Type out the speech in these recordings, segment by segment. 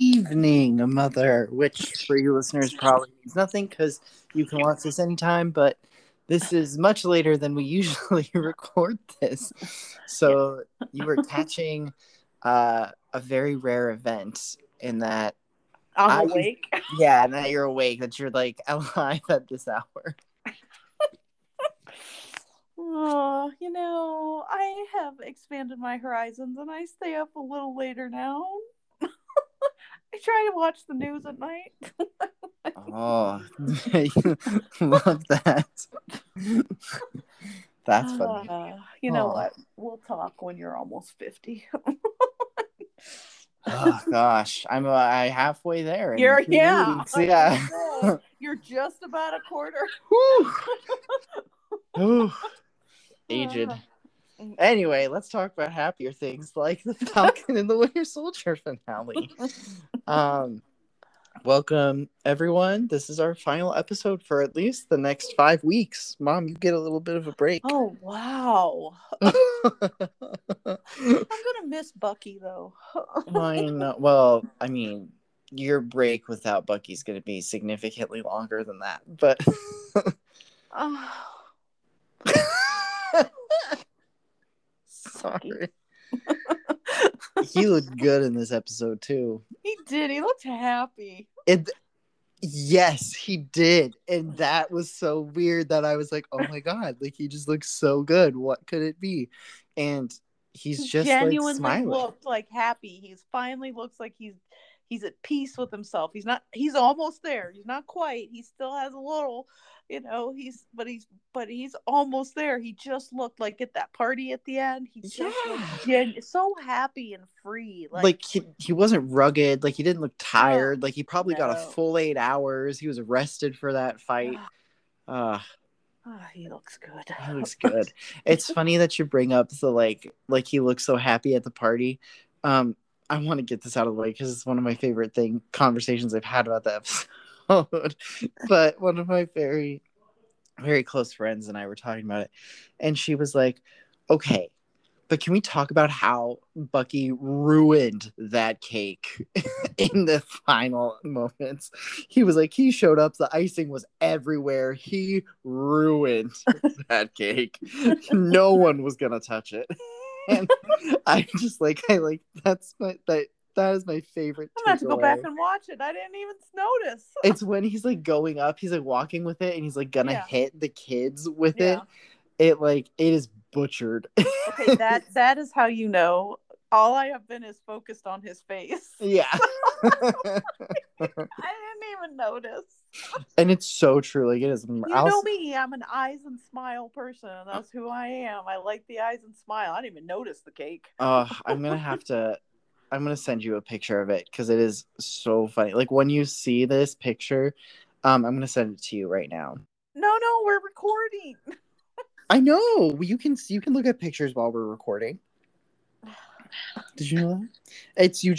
evening, Mother, which for you listeners probably means nothing because you can watch this anytime, but this is much later than we usually record this. So you were catching a very rare event in that I'm awake. Yeah, that you're awake, that you're like alive at this hour. Oh, you know, I have expanded my horizons and I stay up a little later now. I try to watch the news at night. Oh, love that. That's funny. You know what? We'll talk when you're almost 50. Oh gosh, I'm halfway there. You're yeah. You're just about a quarter. Woo. Aged. Anyway, let's talk about happier things like the Falcon and the Winter Soldier finale. Welcome everyone. This is our final episode for at least the next 5 weeks. Mom, you get a little bit of a break. Oh wow. I'm gonna miss Bucky though. I know. Well, I mean, your break without Bucky's gonna be significantly longer than that, but sorry. He looked good in this episode too. He did. He looked happy. Yes, he did. And that was so weird that I was like, oh my God, like he just looks so good. What could it be? And he's just genuinely like smiling. Looked like happy. He finally looks like he's at peace with himself. He's almost there. He's not quite. He still has a little, you know, he's almost there. He just looked like at that party at the end. He just looked so happy and free. Like he wasn't rugged. Like he didn't look tired. Like he probably got a full 8 hours. He was rested for that fight. He looks good. He looks good. It's funny that you bring up the like he looks so happy at the party. I want to get this out of the way because it's one of my favorite conversations I've had about the episode. But one of my very, very close friends and I were talking about it. And she was like, okay, but can we talk about how Bucky ruined that cake in the final moments? He was like, he showed up, the icing was everywhere. He ruined that cake. No one was going to touch it. And I'm just like, that is my favorite. I'm going to have to go back and watch it. I didn't even notice. It's when he's like going up, he's like walking with it, and he's like gonna hit the kids with it. It like it is butchered. Okay, that is how you know. All I have been is focused on his face. Yeah. I didn't even notice. And it's so true. Like it is. You know me. I'm an eyes and smile person. That's who I am. I like the eyes and smile. I didn't even notice the cake. I'm gonna send you a picture of it because it is so funny. Like when you see this picture, I'm gonna send it to you right now. No, we're recording. I know. You can look at pictures while we're recording. Did you know that? It's you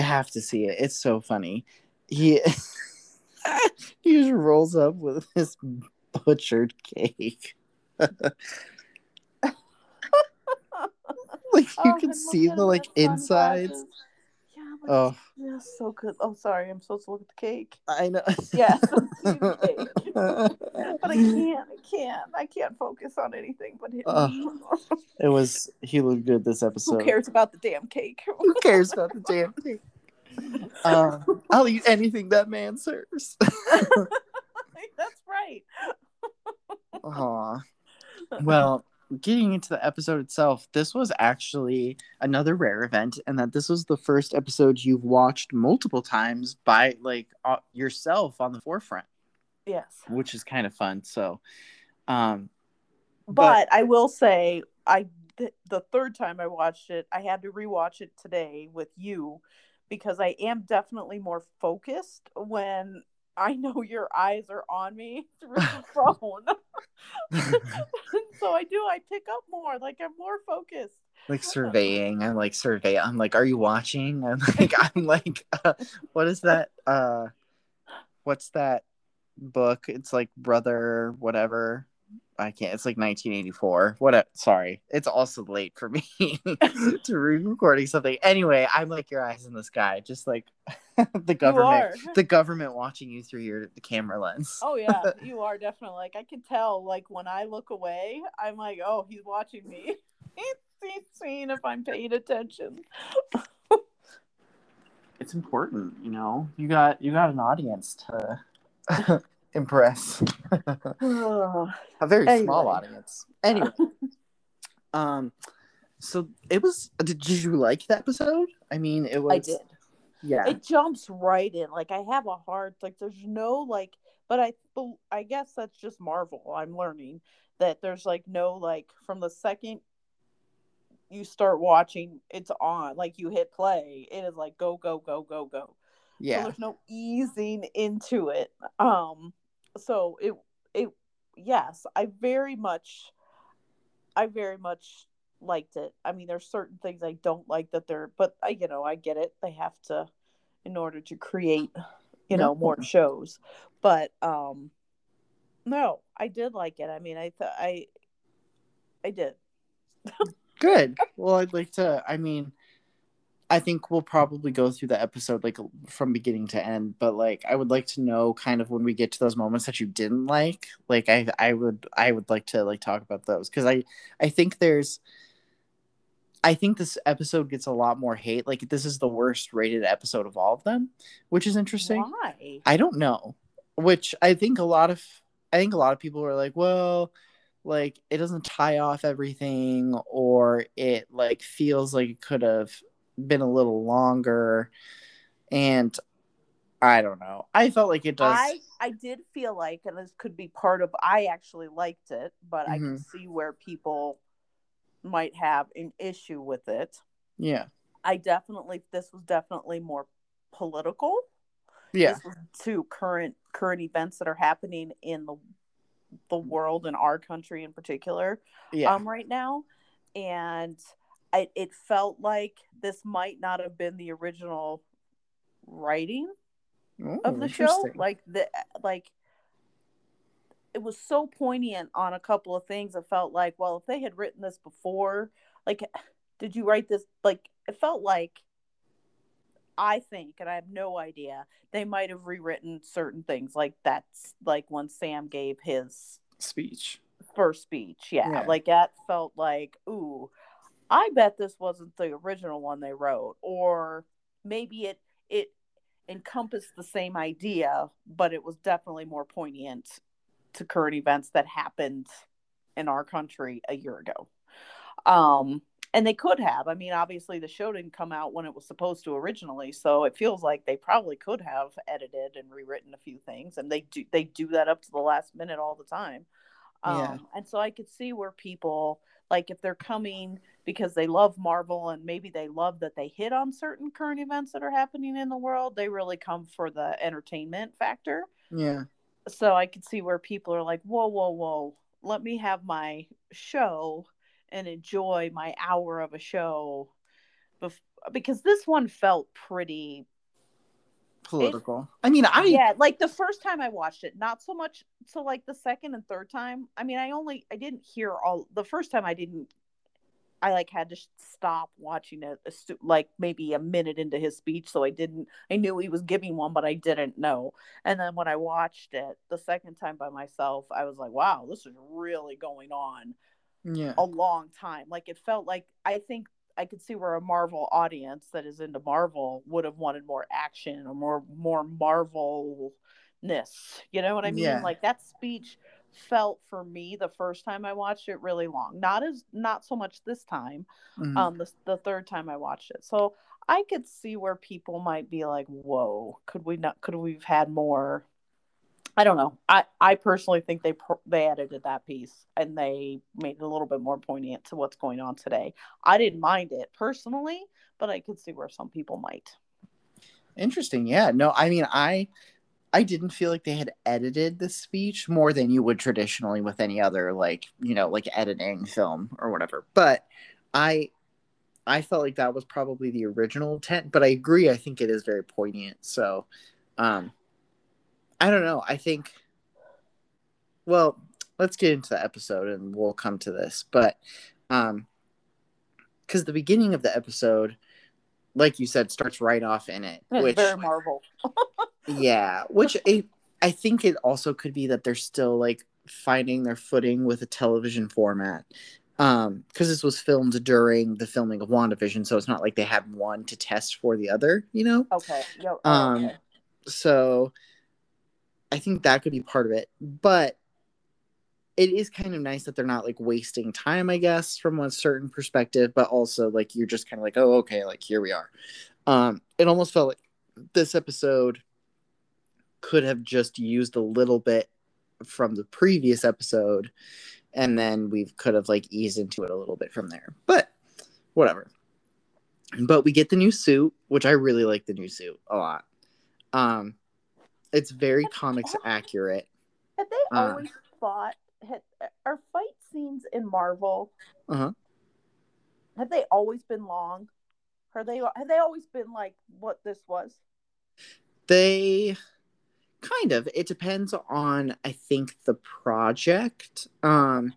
have to see it. It's so funny. He just rolls up with this butchered cake. Like you can see the like insides. Yeah, like, yeah, so good. Oh, sorry, I'm supposed to look at the cake. I know. Yeah, but I can't focus on anything but him. It was. He looked good this episode. Who cares about the damn cake? Who cares about the damn cake? I'll eat anything that man serves. That's right. Aw. Well, getting into the episode itself, this was actually another rare event, and that this was the first episode you've watched multiple times by like yourself on the forefront. Yes, which is kind of fun. So, but I will say, the third time I watched it, I had to rewatch it today with you because I am definitely more focused when I know your eyes are on me through the phone. So I pick up more. Like I'm more focused. Like surveying. I'm like, are you watching? I'm like, what is that? What's that book? It's like Brother, whatever. I can't. It's like 1984. Sorry, it's also late for me to re-recording something. Anyway, I'm like your eyes in the sky, just like the government watching you through the camera lens. Oh yeah, you are definitely. Like I can tell. Like when I look away, I'm like, oh, he's watching me. He's seeing if I'm paying attention. It's important, you know. You got an audience to impress. A very small audience. Anyway. So it was, did you like the episode? I mean, it was. I did. Yeah. It jumps right in. Like I have a heart. Like there's no like, but I guess that's just Marvel. I'm learning that there's like no like from the second you start watching, it's on. Like you hit play, it is like go, go, go, go, go. Yeah. So there's no easing into it. So it yes, I very much liked it. I mean, there's certain things I don't like that they're, but I get it. They have to, in order to create, more shows. But no, I did like it. I mean, I did. Good. Well, I'd like to. I mean, I think we'll probably go through the episode like from beginning to end, but like I would like to know kind of when we get to those moments that you didn't like. Like I would like to like talk about those because I think this episode gets a lot more hate. Like this is the worst rated episode of all of them, which is interesting. Why? I don't know. Which I think a lot of people were like, well, like it doesn't tie off everything, or it like feels like it could have been a little longer, and I don't know. I felt like it does. I did feel like, and this could be part of, I actually liked it, but I can see where people might have an issue with it. Yeah. This was definitely more political. Yeah. To current events that are happening in the world and our country in particular. Yeah. Right now. And it felt like this might not have been the original writing of the show. Like it was so poignant on a couple of things. It felt like, well, if they had written this before, like, did you write this? Like, it felt like, I think, and I have no idea, they might have rewritten certain things. Like that's like when Sam gave his first speech. Yeah. Like that felt like, ooh, I bet this wasn't the original one they wrote, or maybe it encompassed the same idea, but it was definitely more poignant to current events that happened in our country a year ago. And they could have. I mean, obviously the show didn't come out when it was supposed to originally, so it feels like they probably could have edited and rewritten a few things, and they do that up to the last minute all the time. And so I could see where people, like if they're coming because they love Marvel and maybe they love that they hit on certain current events that are happening in the world, they really come for the entertainment factor. Yeah. So I could see where people are like, whoa, whoa, whoa, let me have my show and enjoy my hour of a show. Because this one felt pretty political. Like the first time I watched it, not so much. So like the second and third time, I mean, I didn't hear all the first time. I like had to stop watching it like maybe a minute into his speech, so I knew he was giving one, but I didn't know. And then when I watched it the second time by myself, I was like, wow, this is really going on a long time. Like it felt like, I think I could see where a Marvel audience that is into Marvel would have wanted more action or more Marvel-ness. You know what I mean? Yeah. Like that speech felt for me the first time I watched it really long. Not so much this time. The third time I watched it. So I could see where people might be like, whoa, could we've had more? I don't know. I personally think they edited that piece and they made it a little bit more poignant to what's going on today. I didn't mind it personally, but I could see where some people might. Interesting. Yeah. No, I mean, I didn't feel like they had edited the speech more than you would traditionally with any other, like, like editing film or whatever. But I felt like that was probably the original intent, but I agree. I think it is very poignant. So, I don't know. I think, well, let's get into the episode and we'll come to this. But because the beginning of the episode, like you said, starts right off in it. It's very Marvel. Yeah, which I think it also could be that they're still like finding their footing with a television format. Because this was filmed during the filming of WandaVision, so it's not like they had one to test for the other, you know? Okay. Yep. Okay. So I think that could be part of it. But it is kind of nice that they're not, like, wasting time, I guess, from a certain perspective. But also, like, you're just kind of like, oh, okay, like, here we are. It almost felt like this episode could have just used a little bit from the previous episode, and then we could have, like, eased into it a little bit from there. But whatever. But we get the new suit, which I really like the new suit a lot. It's very comics accurate. Have they always fought? Are fight scenes in Marvel, have they always been long? Have they always been like what this was? They... Kind of. It depends on, I think, the project. But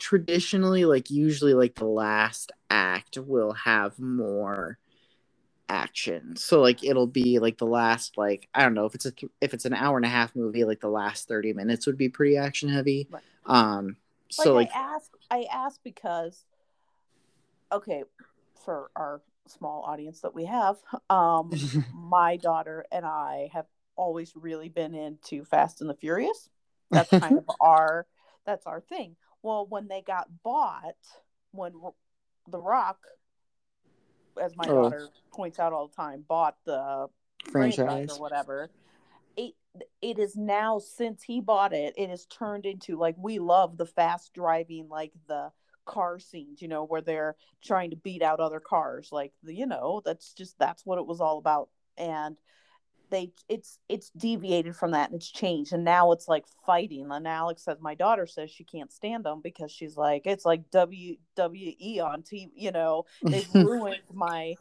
traditionally, like, usually, like, the last act will have more action. So, like, it'll be, like, the last, like, I don't know, if it's an hour and a half movie, like, the last 30 minutes would be pretty action heavy. Right. So, like, I ask because, okay, for our small audience that we have, my daughter and I have always really been into Fast and the Furious. That's kind of our thing. Well, when they got bought, when The Rock, as my daughter points out all the time, bought the franchise or whatever, it is now, since he bought it, it is turned into, like, we love the fast driving, like the car scenes, you know, where they're trying to beat out other cars, like, you know, that's what it was all about. And it's deviated from that, and it's changed, and now it's like fighting. And Alex says, my daughter says, she can't stand them because she's like, it's like WWE on TV, you know, they've ruined my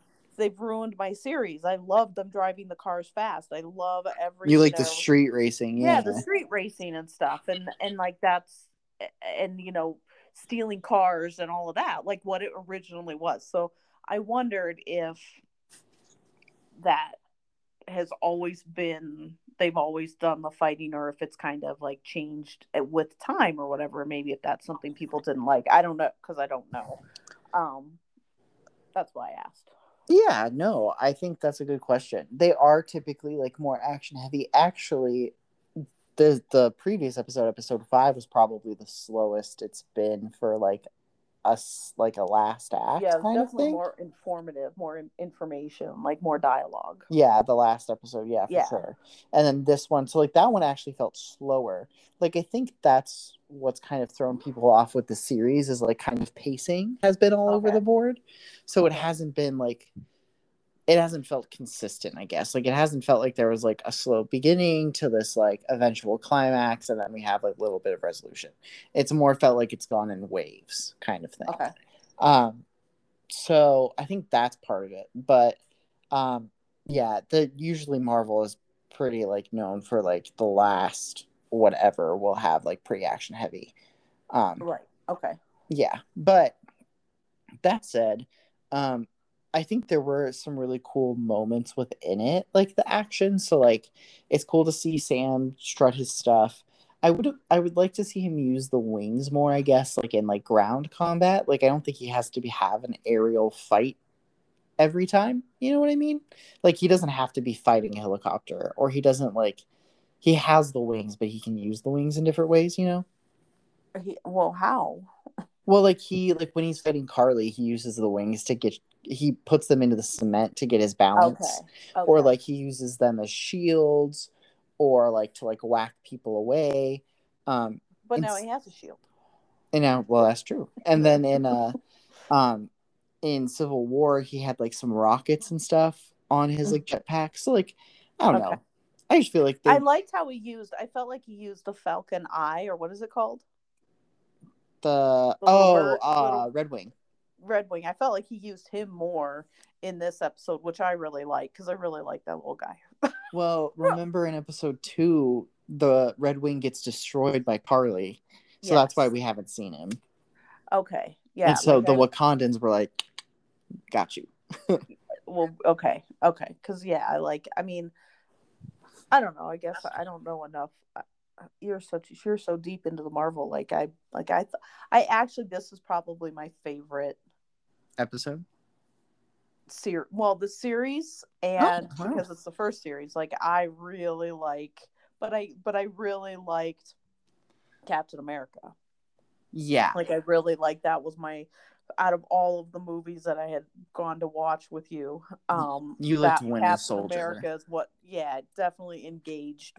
series. I love them driving the cars fast. I love every, you like, you know, the street racing, yeah, the street racing and stuff, and like that's, and you know, stealing cars and all of that, like what it originally was. So I wondered if that has always been, they've always done the fighting, or if it's kind of like changed with time or whatever. Maybe if that's something people didn't like. I don't know, because I don't know. That's why I asked. Yeah, no, I think that's a good question. They are typically like more action heavy. Actually, The previous episode 5, was probably the slowest it's been for like a last act. Yeah, kind of thing. More informative, more information, like more dialogue. Yeah, the last episode, for sure. And then this one, so like that one actually felt slower. Like I think that's what's kind of thrown people off with the series is like kind of pacing has been all over the board. So it hasn't been like. It hasn't felt consistent, I guess. Like, it hasn't felt like there was, like, a slow beginning to this, like, eventual climax, and then we have, like, a little bit of resolution. It's more felt like it's gone in waves kind of thing. Okay. So I think that's part of it. But, usually Marvel is pretty, like, known for, like, the last whatever will have, like, pretty action heavy. Right. Okay. Yeah. But that said, I think there were some really cool moments within it, like the action. So, like, it's cool to see Sam strut his stuff. I would like to see him use the wings more, I guess, like in like ground combat. Like, I don't think he has to have an aerial fight every time. You know what I mean? Like, he doesn't have to be fighting a helicopter, or he doesn't like. He has the wings, but he can use the wings in different ways. You know? How? Well, like he when he's fighting Carly, he uses the wings to get. He puts them into the cement to get his balance. Okay. Or like he uses them as shields or like to like whack people away. But now he has a shield. And now, well, that's true. And then in Civil War, he had like some rockets and stuff on his like jetpack. So like, I don't know. I just feel like I liked how he used the Falcon Eye, or what is it called? Red Wing. Red Wing. I felt like he used him more in this episode, which I really like because I really like that little guy. Well, remember in episode 2, the Red Wing gets destroyed by Carly. So yes. That's why we haven't seen him. Okay. Yeah. And so the Wakandans were like, got you. Well, okay. Okay. Because, yeah, I don't know. I guess I don't know enough. You're so deep into the Marvel. This is probably my favorite episode. The series, and because it's the first series, I really liked Captain America. Yeah. That was my, out of all of the movies that I had gone to watch with you, you liked Winter Soldier. Captain America is what, yeah, definitely engaged.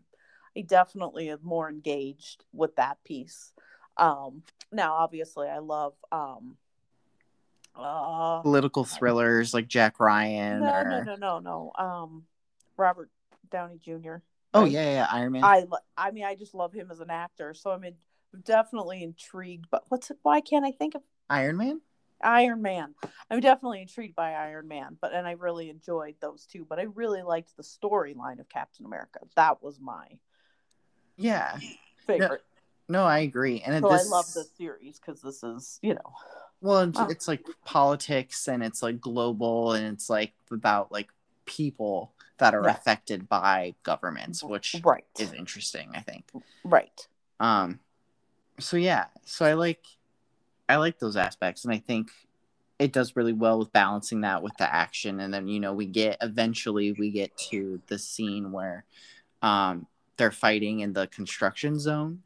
I definitely am more engaged with that piece. Now, obviously, I love political thrillers like Jack Ryan. No. Robert Downey Jr. Right? Oh yeah, Iron Man. I just love him as an actor, so I'm definitely intrigued. But why can't I think of Iron Man? Iron Man. I'm definitely intrigued by Iron Man, and I really enjoyed those two. But I really liked the storyline of Captain America. That was my favorite. No, I agree. And so I love this series because this is, it's like politics, and it's like global, and it's like about like people that are affected by governments, which is interesting, I think. Right. So I like those aspects, and I think it does really well with balancing that with the action. And then, we get to the scene where they're fighting in the construction zone.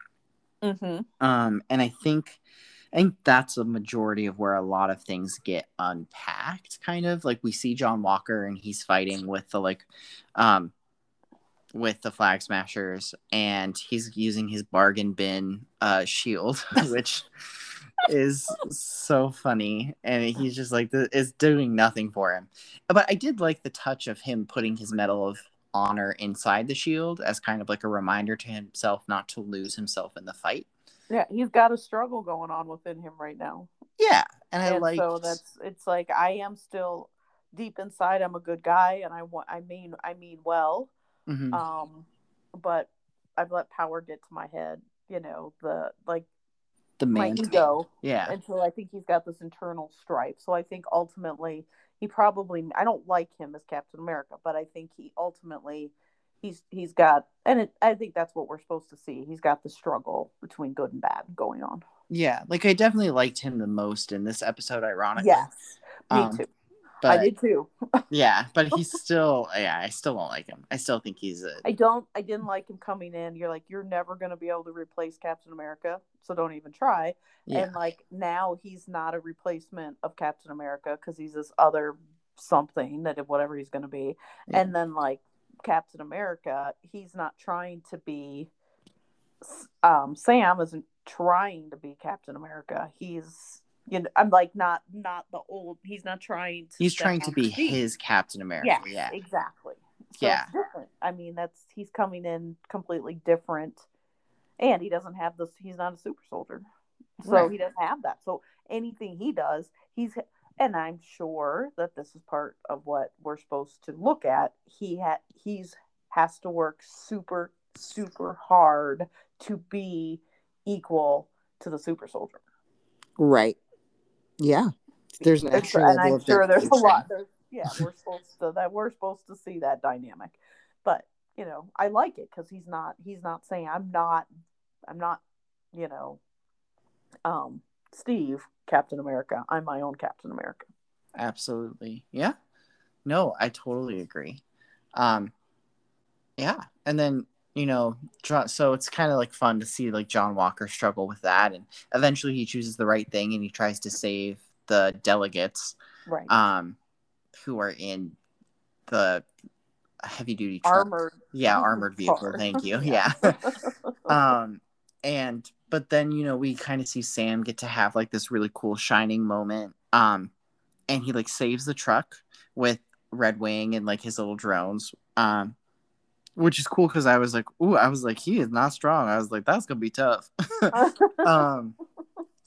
Mm-hmm. And I think that's a majority of where a lot of things get unpacked, kind of. Like, we see John Walker, and he's fighting with the, with the Flag Smashers, and he's using his bargain bin shield, which is so funny. And he's just like, it's doing nothing for him. But I did like the touch of him putting his Medal of Honor inside the shield as kind of like a reminder to himself not to lose himself in the fight. Yeah, he's got a struggle going on within him right now. Yeah, so it's like, I am still deep inside, I'm a good guy, and I mean well. Mm-hmm. But I've let power get to my head, the man ego. Yeah. And so I think he's got this internal strife. So I think ultimately I don't like him as Captain America, but I think he ultimately, he's got, I think that's what we're supposed to see. He's got the struggle between good and bad going on. Yeah. I definitely liked him the most in this episode, ironically. Yes. Me too. But, I did too. Yeah. But he's still, I still don't like him. I still think he's I didn't like him coming in. You're like, you're never going to be able to replace Captain America, so don't even try. Yeah. And now he's not a replacement of Captain America, because he's this other something that whatever he's going to be. Yeah. And then Captain America, he's not trying to be Sam isn't trying to be Captain America. He's not trying to. He's trying to be his Captain America. Yes, yeah, exactly. So yeah, it's different. He's coming in completely different, and he doesn't have this. He's not a super soldier, so right. He doesn't have that. So anything he does, and I'm sure that this is part of what we're supposed to look at. He has to work super, super hard to be equal to the super soldier. Right. Yeah. There's an extra level, and I'm sure there's a lot. We're supposed to see that dynamic, but I like it because he's not saying I'm not Steve Captain America. I'm my own Captain America. Absolutely. Yeah. No, I totally agree. Yeah. And then, so it's kind of fun to see John Walker struggle with that, and eventually he chooses the right thing, and he tries to save the delegates, right? Who are in the heavy duty armored vehicle. Thank you. Yeah. But then we kind of see Sam get to have this really cool shining moment, and he saves the truck with Red Wing and his little drones. Which is cool, because I was he is not strong. I was like, that's going to be tough.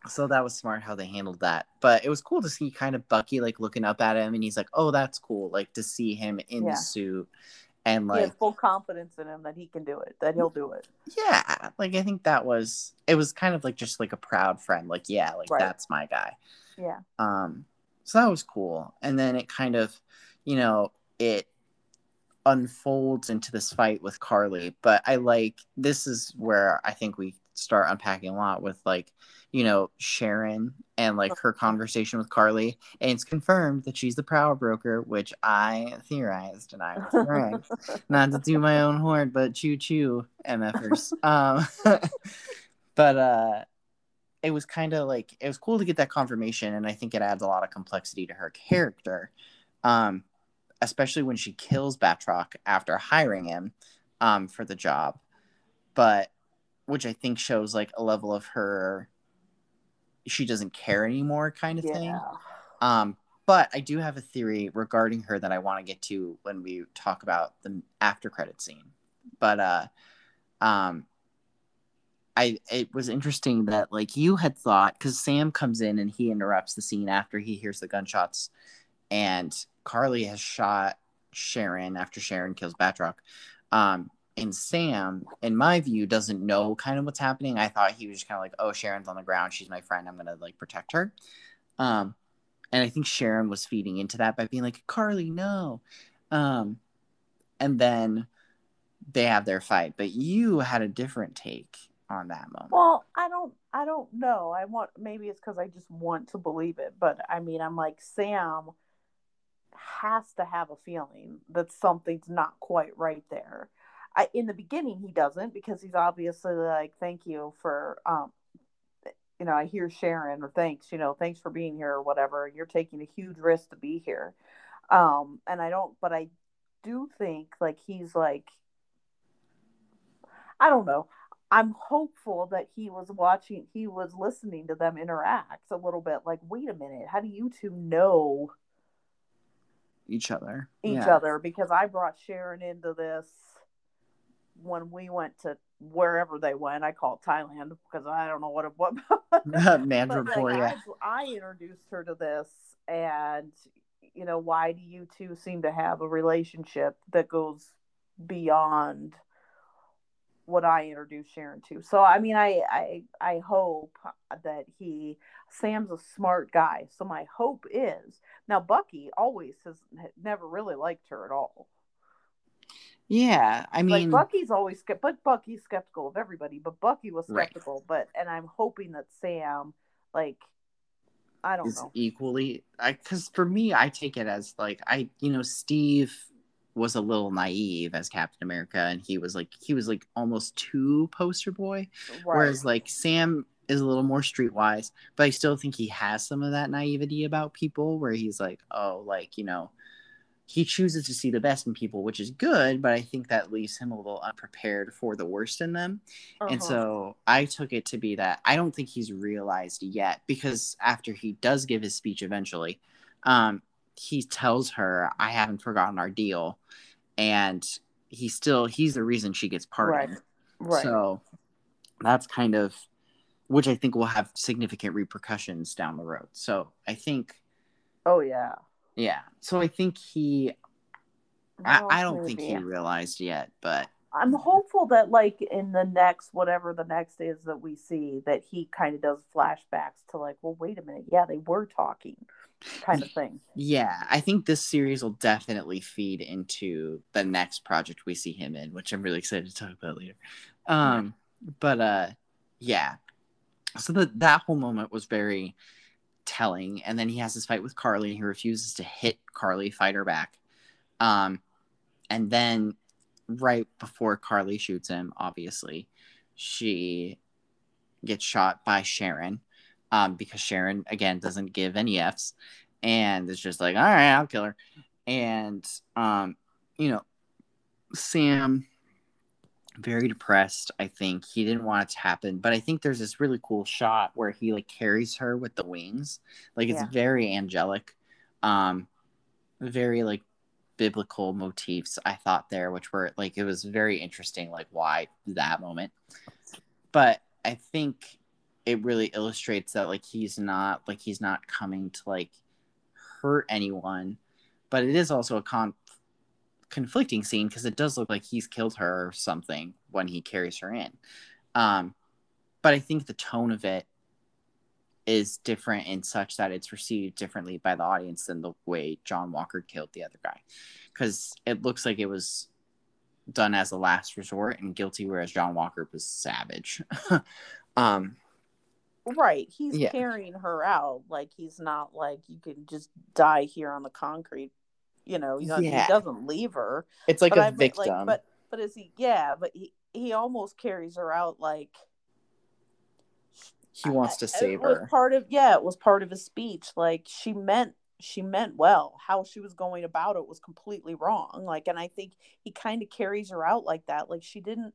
So that was smart how they handled that. But it was cool to see kind of Bucky, looking up at him. And he's like, oh, that's cool. To see him in the suit And like, he has full confidence in him that he can do it, that he'll do it. Yeah, like I think that was, it was kind of like just like a proud friend, like yeah, like right. That's my guy. Yeah. So that was cool. And then it kind of, you know, it unfolds into this fight with Carly, but I like, this is where I think we start unpacking a lot with like, you know, Sharon and like her conversation with Carly, and it's confirmed that she's the power broker, which I theorized and I was correct. Not to do my own horn, but choo choo MFers. But it was kind of like, it was cool to get that confirmation, and I think it adds a lot of complexity to her character, especially when she kills Batroc after hiring him for the job, but which I think shows like a level of her, she doesn't care anymore kind of thing. But I do have a theory regarding her that I want to get to when we talk about the after credit scene. But it was interesting that like you had thought, because Sam comes in and he interrupts the scene after he hears the gunshots, and Carly has shot Sharon after Sharon kills Batroc. And Sam, in my view, doesn't know kind of what's happening. I thought he was just kind of like, oh, Sharon's on the ground. She's my friend. I'm going to, like, protect her. And I think Sharon was feeding into that by being like, Carly, no. And then they have their fight. But you had a different take on that moment. Well, I don't know. Maybe it's because I just want to believe it. But, I mean, I'm like, Sam has to have a feeling that something's not quite right there. In the beginning, he doesn't, because he's obviously like, thank you for, you know, I hear Sharon, or thanks, you know, thanks for being here or whatever. You're taking a huge risk to be here. But I do think like he's like, I don't know. I'm hopeful that he was listening to them interact a little bit. Like, wait a minute, how do you two know each other? Because I brought Sharon into this when we went to wherever they went. I call it Thailand because I don't know what it was. I introduced her to this, and you know, why do you two seem to have a relationship that goes beyond what I introduced Sharon to? So I mean, I hope that Sam's a smart guy. So my hope is, now Bucky always has never really liked her at all. Yeah, I mean, like Bucky's always but Bucky's skeptical of everybody, but Bucky was skeptical, right. But I'm hoping that Sam, like, I don't know. Equally, because for me, I take it as like, Steve was a little naive as Captain America, and he was like almost too poster boy, right. Whereas like Sam is a little more streetwise, but I still think he has some of that naivety about people where he's like, oh, like, you know, he chooses to see the best in people, which is good, but I think that leaves him a little unprepared for the worst in them. Uh-huh. And so I took it to be that I don't think he's realized yet, because after he does give his speech eventually, he tells her, I haven't forgotten our deal. And he's the reason she gets pardoned. Right. So that's kind of, which I think will have significant repercussions down the road. So I think. Oh, yeah. Yeah, so I think I don't think he realized yet, but I'm hopeful that like in the next, whatever the next is that we see, that he kind of does flashbacks to like, well, wait a minute, yeah, they were talking kind of thing. Yeah, I think this series will definitely feed into the next project we see him in, which I'm really excited to talk about later. So that whole moment was very telling, and then he has this fight with Carly, and he refuses to hit Carly, fight her back, and then right before Carly shoots him, obviously she gets shot by Sharon, because Sharon again doesn't give any F's, and it's just like, all right, I'll kill her. And you know, Sam, very depressed. I think he didn't want it to happen, but I think there's this really cool shot where he like carries her with the wings, like it's very angelic, very like biblical motifs I thought there, which were like, it was very interesting, like why that moment. But I think it really illustrates that like he's not coming to like hurt anyone, but it is also a conflicting scene, because it does look like he's killed her or something when he carries her in. But I think the tone of it is different in such that it's received differently by the audience than the way John Walker killed the other guy. Because it looks like it was done as a last resort and guilty, whereas John Walker was savage. Right. He's carrying her out. Like, he's not like, you can just die here on the concrete. You know, he doesn't leave her. It's like a victim. Like, but is he? Yeah, but he almost carries her out like he wants to save her. It was part of his speech. Like, she meant well. How she was going about it was completely wrong. Like, and I think he kind of carries her out like that. Like, she didn't.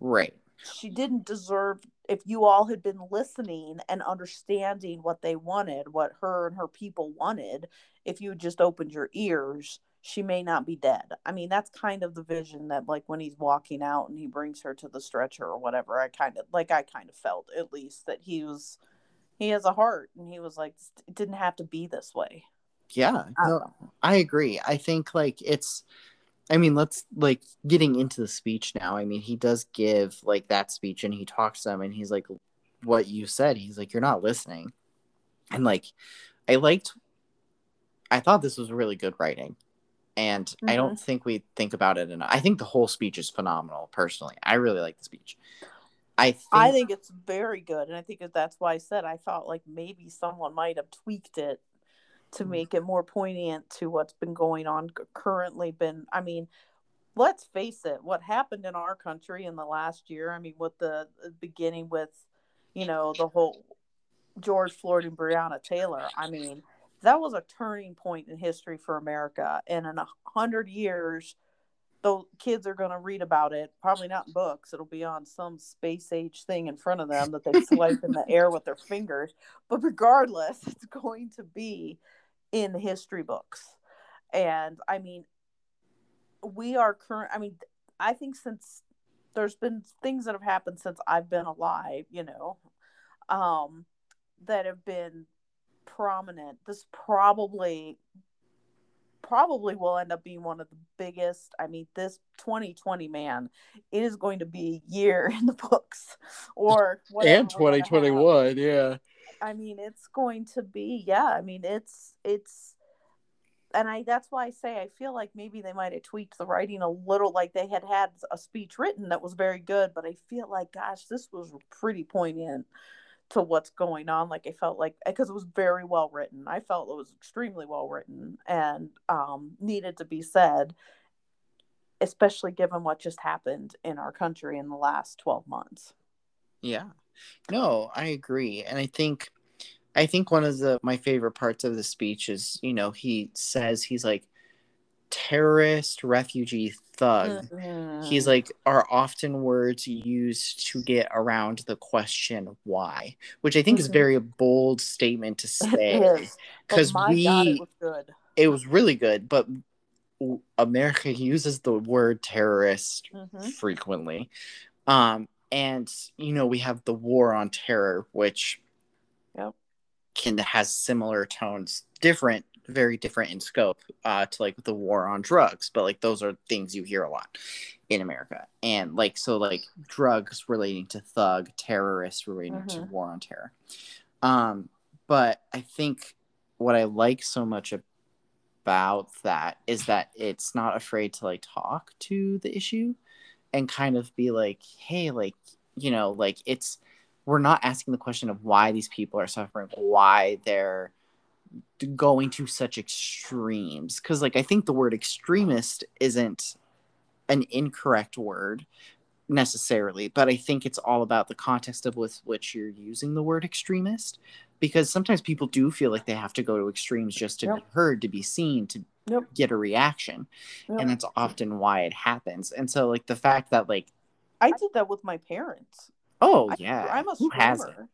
Right. She didn't deserve. If you all had been listening and understanding what they wanted, what her and her people wanted, if you had just opened your ears, she may not be dead. I mean, that's kind of the vision that, like, when he's walking out and he brings her to the stretcher or whatever, I kind of felt, at least, that he has a heart, and he was like, it didn't have to be this way. Yeah, no, I agree. I think, like, it's, I mean, let's, like, getting into the speech now. I mean, he does give, like, that speech, and he talks to them, and he's like, what you said. He's like, you're not listening. And, like, I thought this was really good writing. And mm-hmm. I don't think we think about it enough. I think the whole speech is phenomenal, personally. I really like the speech. I think it's very good. And I think that's why I said I thought, like, maybe someone might have tweaked it to make it more poignant to what's been going on currently. I mean, let's face it, what happened in our country in the last year, I mean, with the beginning with, you know, the whole George Floyd and Breonna Taylor, I mean, that was a turning point in history for America. And in 100 years, those kids are going to read about it, probably not in books. It'll be on some space age thing in front of them that they swipe in the air with their fingers. But regardless, it's going to be in the history books. And I mean, I think since there's been things that have happened since I've been alive, you know, that have been prominent, this probably will end up being one of the biggest. I mean, this 2020, man, it is going to be a year in the books, or whatever. And 2021, yeah. I mean, it's going to be, yeah, I mean, it's, and that's why I say, I feel like maybe they might have tweaked the writing a little, like they had a speech written that was very good, but I feel like, gosh, this was pretty poignant to what's going on. Like, I felt like, because it was very well written. I felt it was extremely well written and needed to be said, especially given what just happened in our country in the last 12 months. Yeah. No, I agree. And I think one of my favorite parts of the speech is, you know, he says, he's like, terrorist, refugee, thug. Mm-hmm. He's like, are often words used to get around the question why, which I think mm-hmm. is very a bold statement to say. Because it was really good, but America uses the word terrorist mm-hmm. frequently. And, you know, we have the war on terror, which yep. has similar tones, very different in scope to, like, the war on drugs. But, like, those are things you hear a lot in America. And, like, so, like, drugs relating to thug, terrorists relating mm-hmm. to war on terror. But I think what I like so much about that is that it's not afraid to, like, talk to the issue. And kind of be like, hey, like, you know, like, it's, we're not asking the question of why these people are suffering, why they're going to such extremes. Because, like, I think the word extremist isn't an incorrect word necessarily, but I think it's all about the context of with which you're using the word extremist. Because sometimes people do feel like they have to go to extremes just to yep. be heard, to be seen, to Yep. get a reaction. Yep. And that's often why it happens. And so, like, the fact that, like, I did that with my parents. Oh, yeah. I'm a screamer.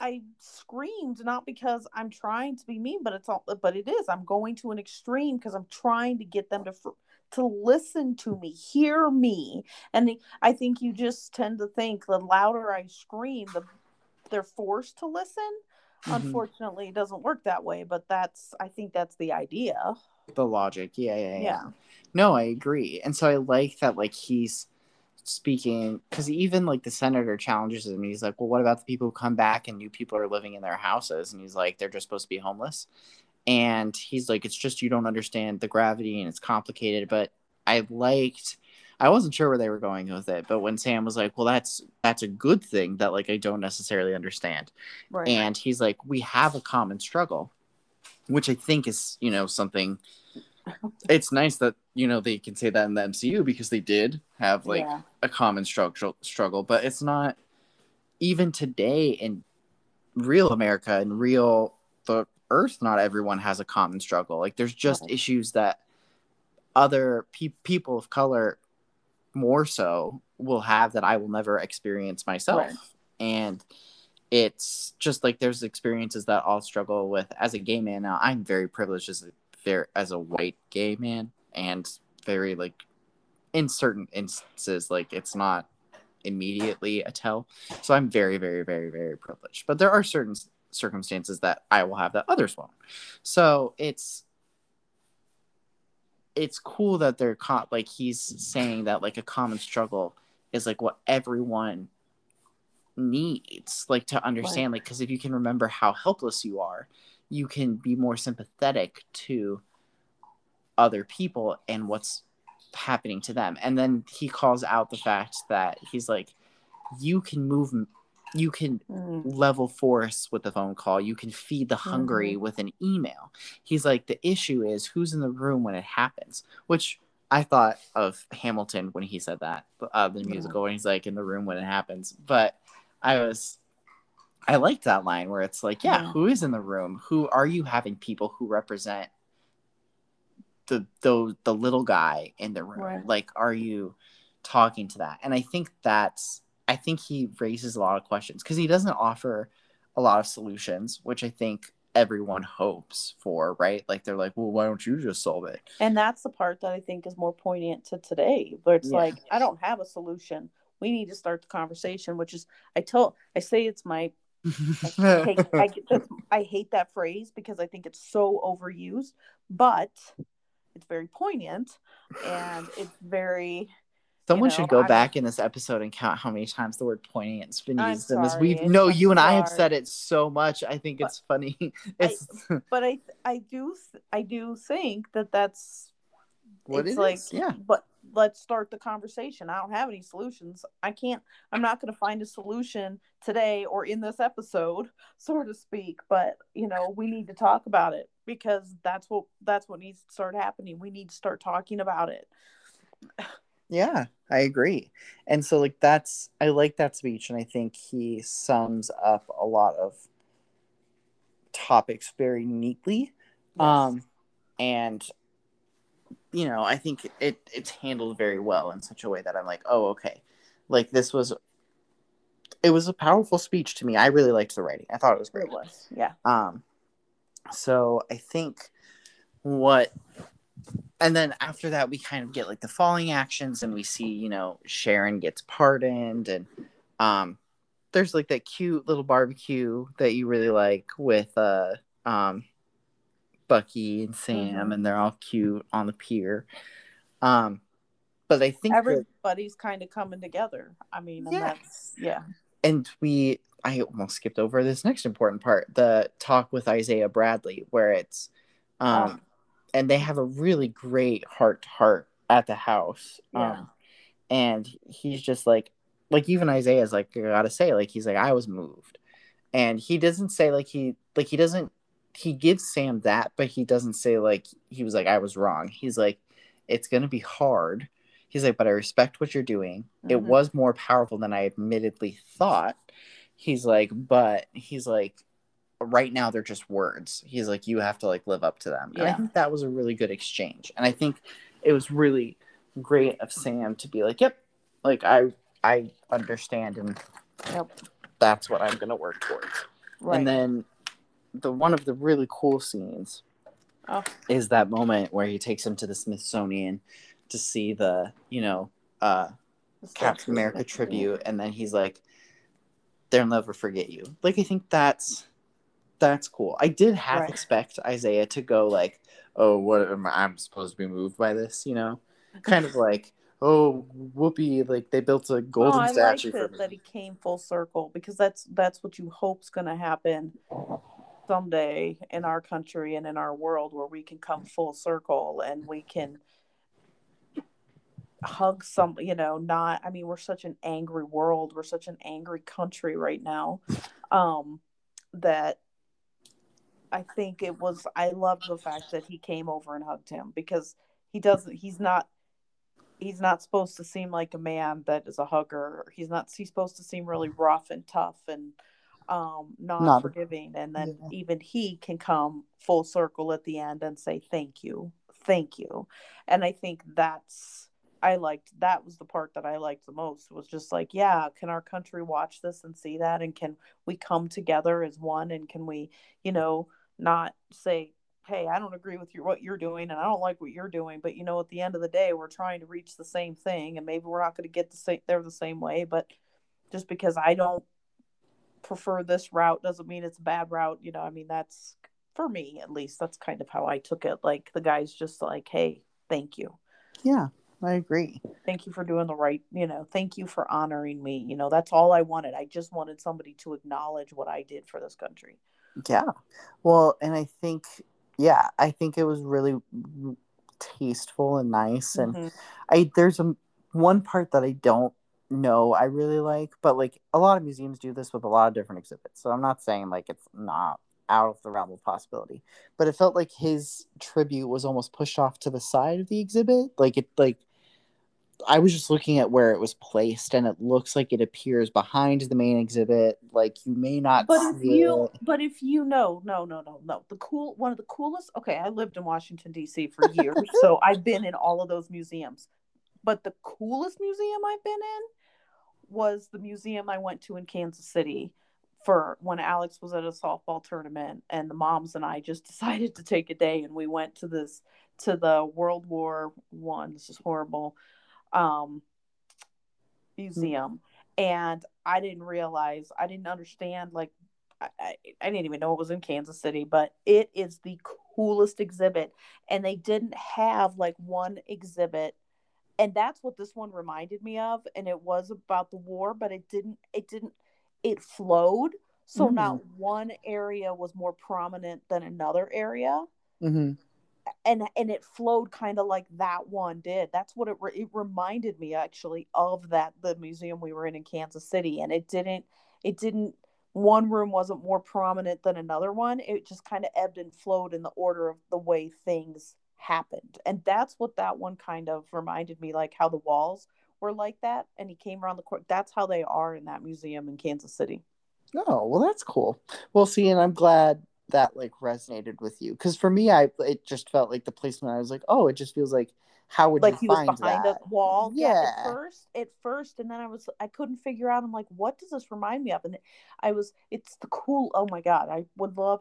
I screamed, not because I'm trying to be mean, but it is. I'm going to an extreme because I'm trying to get them to listen to me, hear me. And I think you just tend to think the louder I scream, they're forced to listen. Unfortunately, it doesn't work that way, but I think that's the idea. The logic. Yeah. No, I agree. And so I like that, like, he's speaking, because even, like, the senator challenges him. He's like, well, what about the people who come back and new people are living in their houses? And he's like, they're just supposed to be homeless. And he's like, it's just you don't understand the gravity and it's complicated. But I wasn't sure where they were going with it, but when Sam was like, well, that's a good thing that, like, I don't necessarily understand. Right. And he's like, we have a common struggle, which I think is, you know, something. It's nice that, you know, they can say that in the MCU because they did have, like, a common struggle, but it's not even today in real America and real the Earth. Not everyone has a common struggle. Like, there's just issues that other people of color more so will have that I will never experience myself. Right. And it's just like there's experiences that I'll struggle with as a gay man. Now, I'm very privileged as a white gay man, and very, like, in certain instances, like, it's not immediately a tell. So I'm very, very, very, very privileged. But there are certain circumstances that I will have that others won't. So it's cool that they're caught, like, he's saying that, like, a common struggle is, like, what everyone needs, like, to understand, like, because if you can remember how helpless you are, you can be more sympathetic to other people and what's happening to them. And then he calls out the fact that he's like, you can level force with a phone call. You can feed the hungry with an email. He's like, the issue is who's in the room when it happens, which I thought of Hamilton when he said that, the musical, and he's like, in the room when it happens. But I liked that line where it's like, who is in the room? Who are you having people who represent the little guy in the room? Right. Like, are you talking to that? And I think he raises a lot of questions because he doesn't offer a lot of solutions, which I think everyone hopes for, right? Like, they're like, well, why don't you just solve it? And that's the part that I think is more poignant to today, where it's like, I don't have a solution. We need to start the conversation, which is, I say it's my, I hate that phrase because I think it's so overused, but it's very poignant and it's very... Someone should go back in this episode and count how many times the word poignant has been used in this. I have said it so much. I think it's funny. I do think that that's what it's like. Yeah. But let's start the conversation. I don't have any solutions. I'm not going to find a solution today or in this episode, so to speak. But, you know, we need to talk about it because that's what needs to start happening. We need to start talking about it. Yeah, I agree. And so, like, I like that speech, and I think he sums up a lot of topics very neatly. Yes. And, you know, I think it's handled very well in such a way that I'm like, oh, okay. Like, it was a powerful speech to me. I really liked the writing. I thought it was great. It was, yeah. So I think and then after that, we kind of get, like, the falling actions, and we see, you know, Sharon gets pardoned, and there's, like, that cute little barbecue that you really like with Bucky and Sam, and they're all cute on the pier. But I think everybody's kind of coming together. I mean, and that's. And I almost skipped over this next important part, the talk with Isaiah Bradley, where it's and they have a really great heart-to-heart at the house. And he's just like even Isaiah's like, I gotta say, like, he's like, I was moved. And he doesn't say he gives Sam that, but he doesn't say, like, he was like, I was wrong. He's like, it's gonna be hard. He's like, but I respect what you're doing. Mm-hmm. It was more powerful than I admittedly thought. He's like, but he's like, right now they're just words. He's like, you have to, like, live up to them. And I think that was a really good exchange, and I think it was really great of Sam to be like, yep, like, I understand, and that's what I'm gonna work towards. Right. And then the one of the really cool scenes is that moment where he takes him to the Smithsonian to see the, you know, Captain America tribute, and then he's like, they'll never forget you. Like, I think that's that's cool. I did half expect Isaiah to go like, oh, what am I, I'm supposed to be moved by this, you know? Kind of like, oh, whoopee, like they built a golden statue for me. I like that he came full circle, because that's what you hope's going to happen someday in our country and in our world, where we can come full circle and we can hug some, you know, not, I mean, we're such an angry world. We're such an angry country right now. That I think it was, I loved the fact that he came over and hugged him, because he doesn't, he's not supposed to seem like a man that is a hugger. He's supposed to seem really rough and tough and not forgiving. And then even he can come full circle at the end and say, thank you. Thank you. And I think that was the part that I liked the most, was just like, yeah, can our country watch this and see that? And can we come together as one? And can we, you know, not say, hey, I don't agree with what you're doing, and I don't like what you're doing, but, you know, at the end of the day, we're trying to reach the same thing, and maybe we're not going to get there the same way, but just because I don't prefer this route doesn't mean it's a bad route. You know, I mean, that's, for me, at least, that's kind of how I took it. Like, the guy's just like, hey, thank you. Yeah. I agree. Thank you for doing the right, you know, thank you for honoring me. You know, that's all I wanted. I just wanted somebody to acknowledge what I did for this country. Yeah. Well, and I think it was really tasteful and nice. And there's one part that I don't know I really like, but like a lot of museums do this with a lot of different exhibits. So I'm not saying like it's not out of the realm of possibility, but it felt like his tribute was almost pushed off to the side of the exhibit. I was just looking at where it was placed, and it looks like it appears behind the main exhibit. Like, you may not But one of the coolest... Okay, I lived in Washington, D.C. for years, so I've been in all of those museums. But the coolest museum I've been in was the museum I went to in Kansas City for when Alex was at a softball tournament, and the moms and I just decided to take a day, and we went to the World War I. This is horrible. Museum, and I didn't understand, like, I didn't even know it was in Kansas City, but it is the coolest exhibit, and they didn't have like one exhibit, and that's what this one reminded me of, and it was about the war, but it flowed, so not one area was more prominent than another area. And it flowed kind of like that one did. That's what it reminded me, actually, of the museum we were in Kansas City. And it didn't, one room wasn't more prominent than another one. It just kind of ebbed and flowed in the order of the way things happened. And that's what that one kind of reminded me, like how the walls were like that. And he came around the corner. That's how they are in that museum in Kansas City. Oh, well, that's cool. Well, see, and I'm glad that like resonated with you, because for me, it just felt like the placement. I was like, oh, it just feels like, how would you find that? Like he was behind a wall. Yeah. At first, and then I couldn't figure out. I'm like, what does this remind me of? And it's the cool. Oh my god, I would love.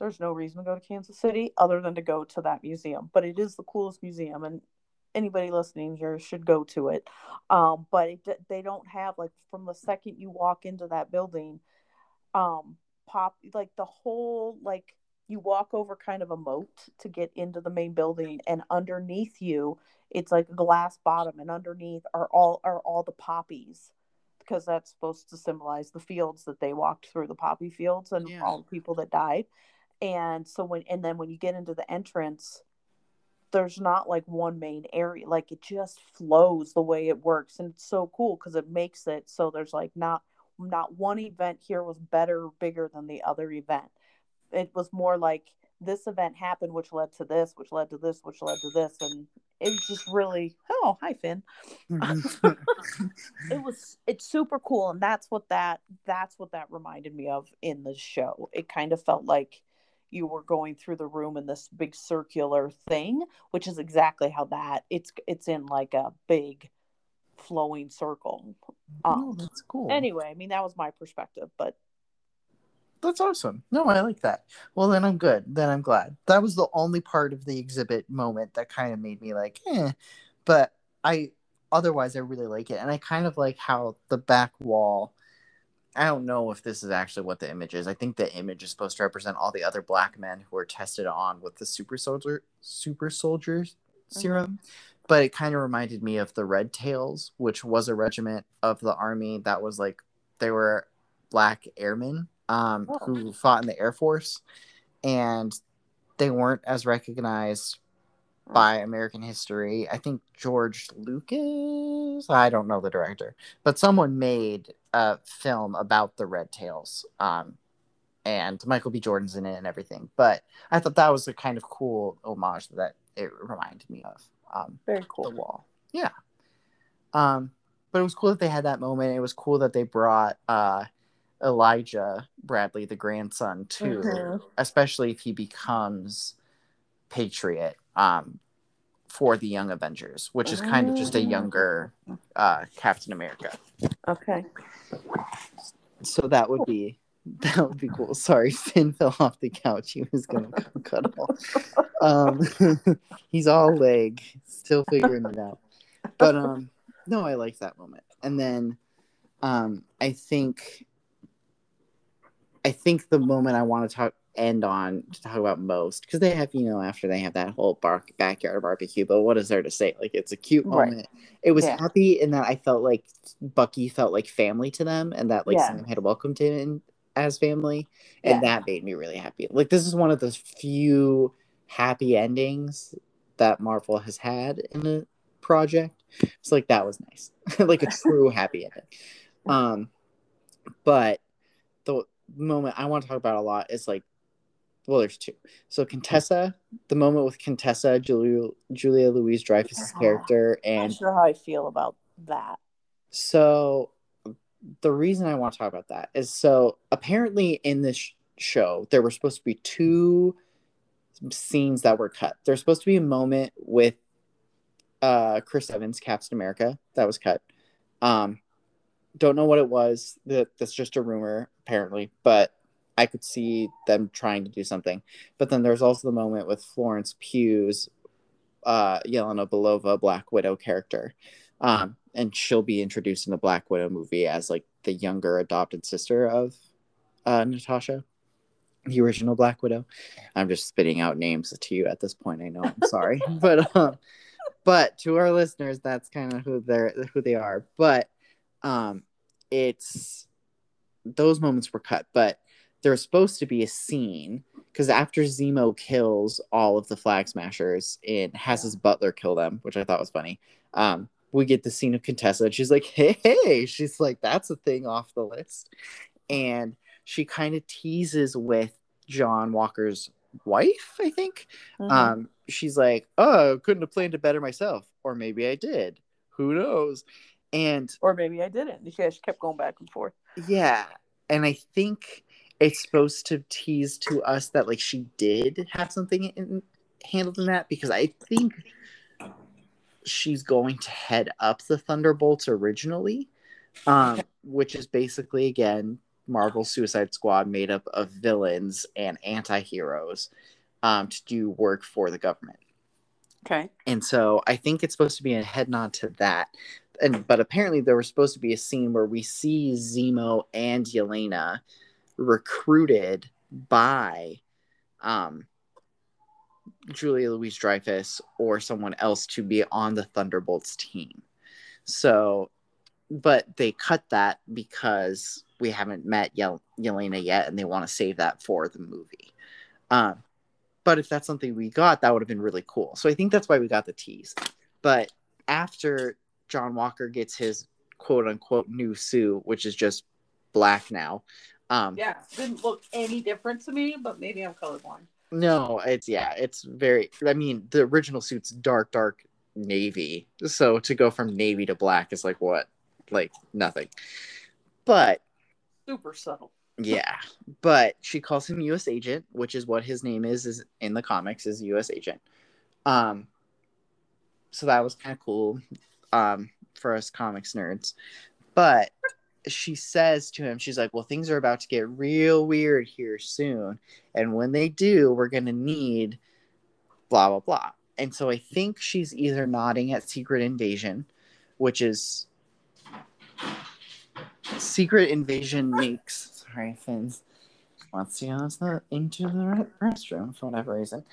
There's no reason to go to Kansas City other than to go to that museum, but it is the coolest museum, and anybody listening here should go to it. But they don't have, like, from the second you walk into that building, pop, like the whole, like you walk over kind of a moat to get into the main building, and underneath you it's like a glass bottom, and underneath are all the poppies, because that's supposed to symbolize the fields that they walked through, the poppy fields, and all the people that died. And so when you get into the entrance, there's not like one main area, like it just flows the way it works, and it's so cool because it makes it so there's like not one event here was better, bigger than the other event. It was more like this event happened, which led to this, which led to this, which led to this. And it was just really, oh, hi, Finn. It's super cool. And that's what that reminded me of in the show. It kind of felt like you were going through the room in this big circular thing, which is exactly how it's in like a big flowing circle. That's cool. Anyway, I mean, that was my perspective, but that's awesome. No, I like that. Well, then I'm good. Then I'm glad. That was the only part of the exhibit moment that kind of made me like, but otherwise I really like it. And I kind of like how the back wall I don't know if this is actually what the image is. I think the image is supposed to represent all the other black men who were tested on with the super soldier serum. Mm-hmm. But it kind of reminded me of the Red Tails, which was a regiment of the army that was like, they were black airmen who fought in the Air Force. And they weren't as recognized by American history. I think George Lucas, I don't know the director, but someone made a film about the Red Tails, and Michael B. Jordan's in it and everything. But I thought that was a kind of cool homage that it reminded me of. Very cool. The Wall. Yeah. But it was cool that they had that moment. It was cool that they brought Elijah Bradley, the grandson, too, mm-hmm. especially if he becomes Patriot for the Young Avengers, which is kind of just a younger Captain America. Okay. So that would be cool. Sorry, Finn fell off the couch. He was going to cuddle. He's all leg, still figuring it out. But no, I like that moment. And then I think the moment I want to talk about most, because they have, after they have that whole backyard barbecue, but what is there to say? Like, it's a cute moment. It was happy in that I felt like Bucky felt like family to them, and that Sam had welcomed him in as family, and that made me really happy. Like, this is one of the few happy endings that Marvel has had in a project. It's like, that was nice. Like, a true happy ending. But the moment I want to talk about a lot is like, well, there's two. So Contessa, the moment with Contessa, Julia Louis Dreyfus's character, and I'm not sure how I feel about that. So the reason I want to talk about that is, so apparently in this show there were supposed to be two scenes that were cut. There's supposed to be a moment with Chris Evans, Captain America, that was cut. Don't know what it was. That's just a rumor, apparently. But I could see them trying to do something. But then there's also the moment with Florence Pugh's Yelena Belova, Black Widow character. And she'll be introduced in the Black Widow movie as, like, the younger adopted sister of Natasha, the original Black Widow. I'm just spitting out names to you at this point. I know. I'm sorry. But to our listeners, that's kind of who they are. But it's, those moments were cut, but there's supposed to be a scene, because after Zemo kills all of the Flag Smashers and has his butler kill them, which I thought was funny, we get the scene of Contessa, and she's like, hey, she's like, that's a thing off the list. And she kind of teases with John Walker's wife, I think. Mm-hmm. She's like, oh, couldn't have planned it better myself, or maybe I did, who knows. Or maybe I didn't. Yeah, she kept going back and forth. Yeah. And I think it's supposed to tease to us that, like, she did have something handled in that, because I think she's going to head up the Thunderbolts originally, which is basically, again, Marvel's Suicide Squad made up of villains and anti-heroes to do work for the government. Okay. And so I think it's supposed to be a head nod to that. But apparently there was supposed to be a scene where we see Zemo and Yelena recruited by Julia Louis Dreyfus or someone else to be on the Thunderbolts team. So, but they cut that because we haven't met Yelena yet, and they want to save that for the movie. But if that's something we got, that would have been really cool. So I think that's why we got the tease. But after John Walker gets his quote-unquote new suit, which is just black now. Didn't look any different to me, but maybe I'm colorblind. No, it's very... I mean, the original suit's dark, dark navy. So to go from navy to black is like, what? Like, nothing. But... super subtle. Yeah. But she calls him U.S. Agent, which is what his name is in the comics, is U.S. Agent. So that was kind of cool. For us comics nerds. But she says to him, she's like, well, things are about to get real weird here soon, and when they do, we're gonna need blah blah blah. And so I think she's either nodding at Secret Invasion, which is Secret Invasion makes... Sorry, Fins. Let's see how it's not into the restroom for whatever reason.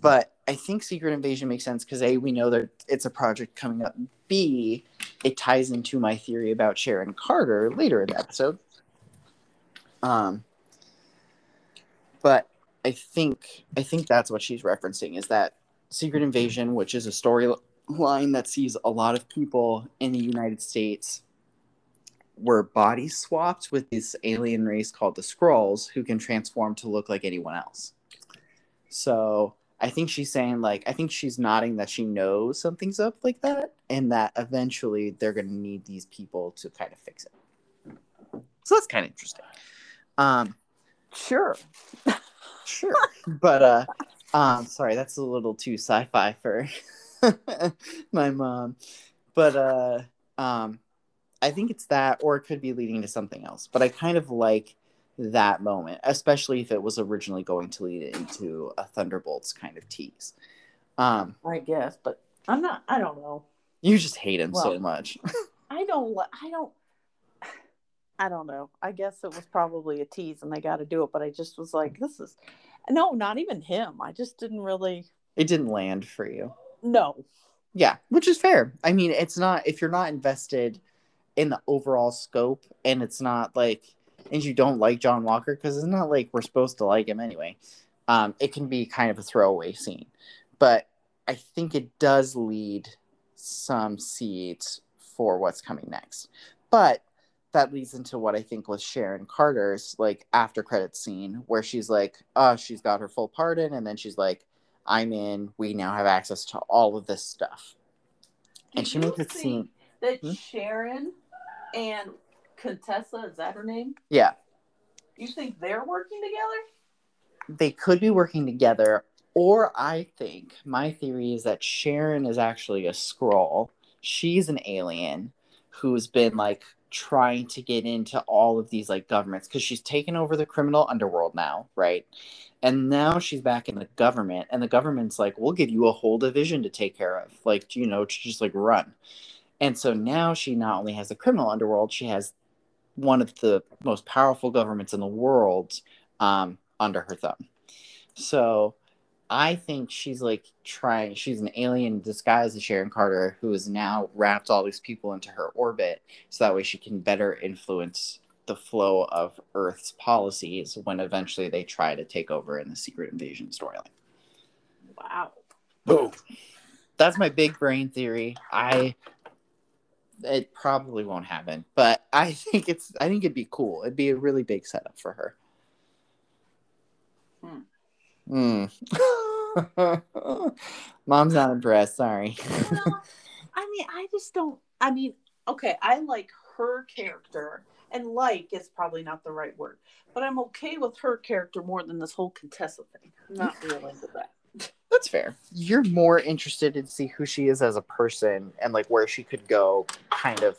But I think Secret Invasion makes sense because A, we know that it's a project coming up. B, it ties into my theory about Sharon Carter later in the episode. But I think that's what she's referencing, is that Secret Invasion, which is a storyline that sees a lot of people in the United States were body swapped with this alien race called the Skrulls, who can transform to look like anyone else. So I think she's saying, like, I think she's nodding that she knows something's up like that, and that eventually they're going to need these people to kind of fix it. So that's kind of interesting. Sure. But, sorry, that's a little too sci-fi for my mom. But, I think it's that, or it could be leading to something else. But I kind of like that moment, especially if it was originally going to lead into a Thunderbolts kind of tease. I guess, but I'm not. I don't know. You just hate him so much. I don't know. I guess it was probably a tease, and they got to do it. But I just was like, this is no, not even him. I just didn't really. It didn't land for you. No. Yeah, which is fair. I mean, it's not if you're not invested in the overall scope, and it's not like, and you don't like John Walker, because it's not like we're supposed to like him anyway. It can be kind of a throwaway scene, but I think it does lead some seeds for what's coming next. But that leads into what I think was Sharon Carter's like after credit scene, where she's like, she's got her full pardon, and then she's like, I'm in. We now have access to all of this stuff, and she makes it seem that Sharon and Contessa, is that her name? Yeah. You think they're working together? They could be working together, or I think my theory is that Sharon is actually a Skrull. She's an alien who's been like trying to get into all of these like governments, because she's taken over the criminal underworld now, right? And now she's back in the government, and the government's like, we'll give you a whole division to take care of, like, you know, to just like run. And so now she not only has the criminal underworld, she has one of the most powerful governments in the world under her thumb. So I think she's like trying, she's an alien disguised as Sharon Carter, who has now wrapped all these people into her orbit, so that way she can better influence the flow of Earth's policies when eventually they try to take over in the Secret Invasion storyline. Wow. Boom. That's my big brain theory. It probably won't happen, but I think it'd be cool. It'd be a really big setup for her. Mom's not impressed. Sorry. I like her character, and like is probably not the right word, but I'm okay with her character more than this whole Contessa thing. I'm not really into that. That's fair. You're more interested in see who she is as a person and like where she could go kind of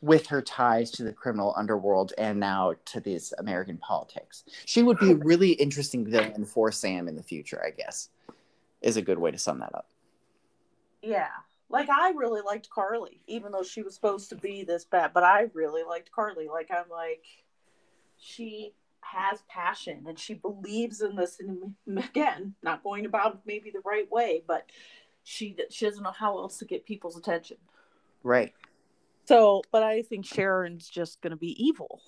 with her ties to the criminal underworld and now to these American politics. She would be a really interesting villain for Sam in the future, I guess, is a good way to sum that up. Yeah. Like, I really liked Carly, even though she was supposed to be this bad, but I really liked Carly. Like, I'm like, she has passion and she believes in this, and again, not going about maybe the right way, but she doesn't know how else to get people's attention, right? So but I think Sharon's just gonna be evil.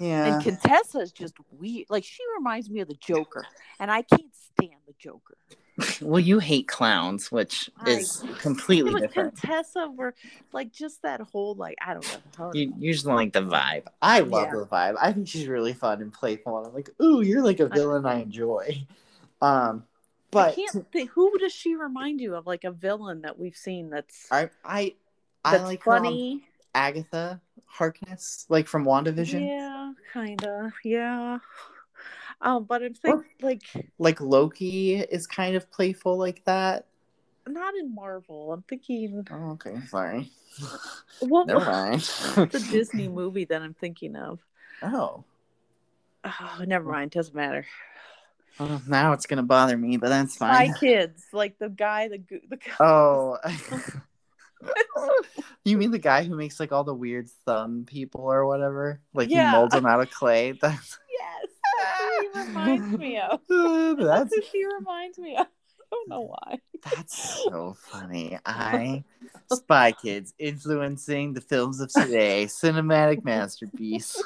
Yeah. And Contessa's just weird. Like, she reminds me of the Joker, and I can't stand the Joker. Well, you hate clowns, which is completely different. Contessa, were like just that whole like I don't know. You just don't like the vibe. I love the vibe. I think she's really fun and playful. And I'm like, ooh, you're like a villain I enjoy. But I can't think, who does she remind you of? Like a villain that we've seen that's I like funny. Agatha Harkness, like from WandaVision. Yeah, kinda. Yeah. But I think like Loki is kind of playful like that. Not in Marvel. I'm thinking. Oh, okay, sorry. What was the Disney movie that I'm thinking of? Oh, never mind. Doesn't matter. Oh, now it's gonna bother me, but that's fine. My kids, like the guy, the guy. Oh. You mean the guy who makes like all the weird thumb people or whatever? Like yeah. He molds them out of clay? That's... Yes, that's who he reminds me of. That's who she reminds me of. I don't know why. That's so funny. Spy Kids, influencing the films of today. Cinematic masterpiece.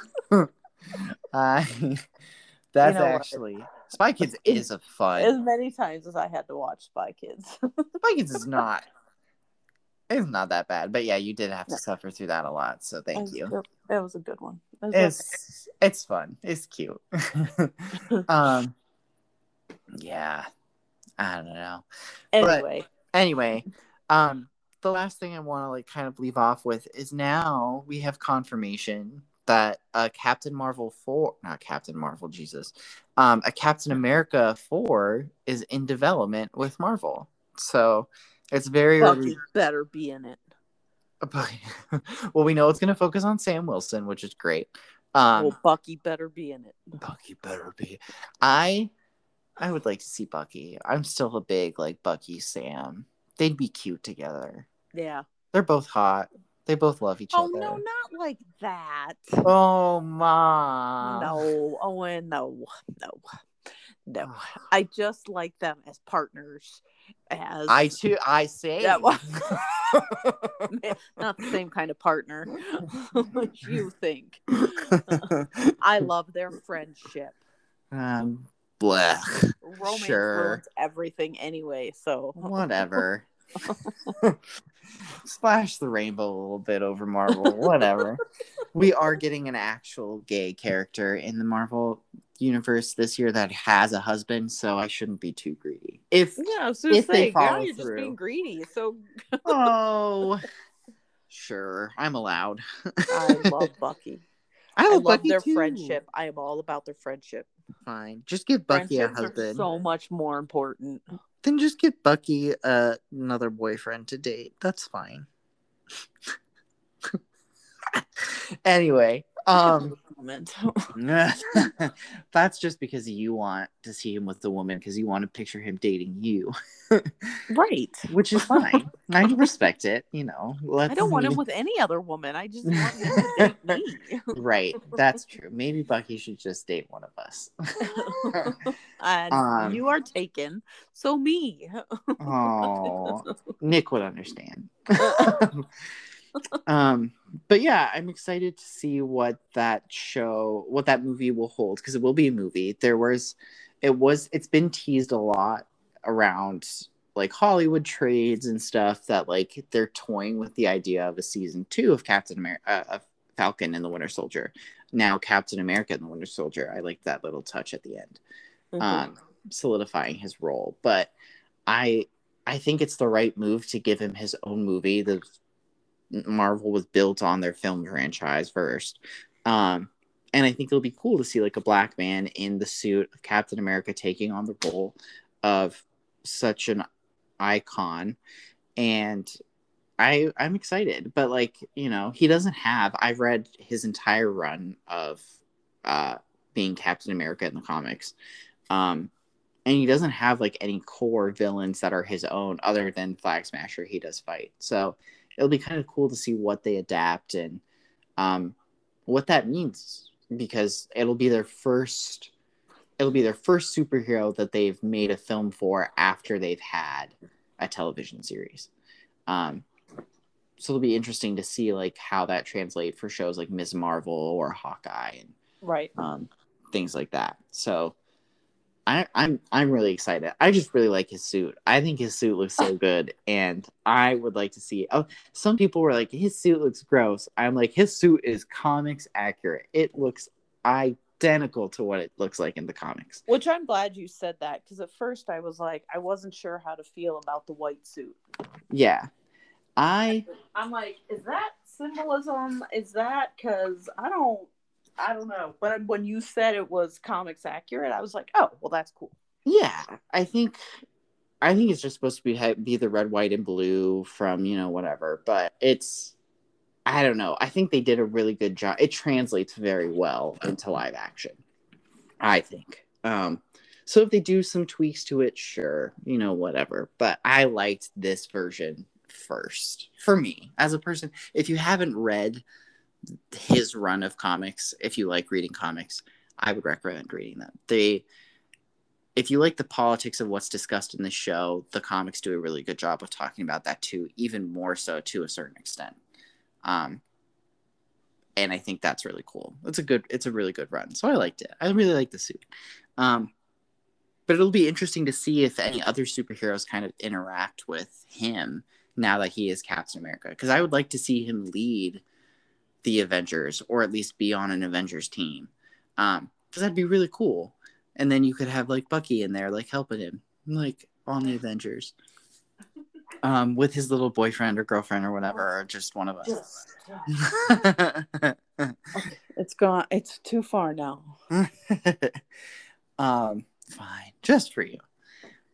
That's actually... What? Spy Kids is a fun. As many times as I had to watch Spy Kids. Spy Kids is not... It's not that bad, but yeah, you did have to suffer through that a lot. So thank you. That was a good one. It's fun. It's cute. Yeah, I don't know. Anyway, the last thing I want to like kind of leave off with is now we have confirmation that a Captain America 4 is in development with Marvel. So. It's very Bucky better be in it. Well, we know it's going to focus on Sam Wilson, which is great. Bucky better be in it. Bucky better be. I would like to see Bucky. I'm still a big like Bucky Sam. They'd be cute together. Yeah, they're both hot. They both love each other. Oh no, not like that. Oh Mom. No, Owen. No. I just like them as partners. Not the same kind of partner as you think. I love their friendship. Romance ruins everything anyway, so whatever. Splash the rainbow a little bit over Marvel, whatever. We are getting an actual gay character in the Marvel universe this year that has a husband, so I shouldn't be too greedy. You're just being greedy. So sure, I'm allowed. I love Bucky. I love Bucky their too. Friendship. I am all about their friendship. Fine, just give Bucky a husband. Are so much more important. Then just give Bucky another boyfriend to date. That's fine. Anyway, that's just because you want to see him with the woman because you want to picture him dating you, right? Which is fine. I respect it. You know, I don't want him with any other woman. I just want him to date me. Right, that's true. Maybe Bucky should just date one of us. You are taken, so me. Oh, Nick would understand. But yeah, I'm excited to see what that movie will hold, because it will be a movie. It's been teased a lot around like Hollywood trades and stuff that like they're toying with the idea of a season 2 of Captain America, of Falcon and the Winter Soldier. Now Captain America and the Winter Soldier. I like that little touch at the end, solidifying his role. But I think it's the right move to give him his own movie. The Marvel was built on their film franchise first, and I think it'll be cool to see like a black man in the suit of Captain America taking on the role of such an icon, and I'm excited. But like, you know, he doesn't have... I've read his entire run of being Captain America in the comics, and he doesn't have like any core villains that are his own other than Flag Smasher. He does fight, so it'll be kind of cool to see what they adapt and what that means, because it'll be their first superhero that they've made a film for after they've had a television series. So it'll be interesting to see like how that translates for shows like Ms. Marvel or Hawkeye and things like that. So I'm really excited. I just really like his suit. I think his suit looks so good, and I would like to see... Oh, some people were like, his suit looks gross. I'm like, his suit is comics accurate. It looks identical to what it looks like in the comics. Which I'm glad you said that, because at first I was like, I wasn't sure how to feel about the white suit. Yeah. I'm like, is that symbolism? Is that... Because I don't know, but when you said it was comics accurate, I was like, "Oh, well, that's cool." Yeah, I think it's just supposed to be the red, white, and blue from, you know, whatever. But it's, I don't know. I think they did a really good job. It translates very well into live action, I think. So if they do some tweaks to it, sure, you know, whatever. But I liked this version first for me as a person. If you haven't read his run of comics, if you like reading comics, I would recommend reading them. If you like the politics of what's discussed in the show, the comics do a really good job of talking about that too, even more so to a certain extent. And I think that's really cool. It's a really good run. So I liked it. I really like the suit. But it'll be interesting to see if any other superheroes kind of interact with him now that he is Captain America. Because I would like to see him lead the Avengers, or at least be on an Avengers team. Because that'd be really cool. And then you could have, like, Bucky in there, like, helping him, like, on the Avengers. With his little boyfriend or girlfriend or whatever, or just one of us. It's gone. It's too far now. Fine. Just for you.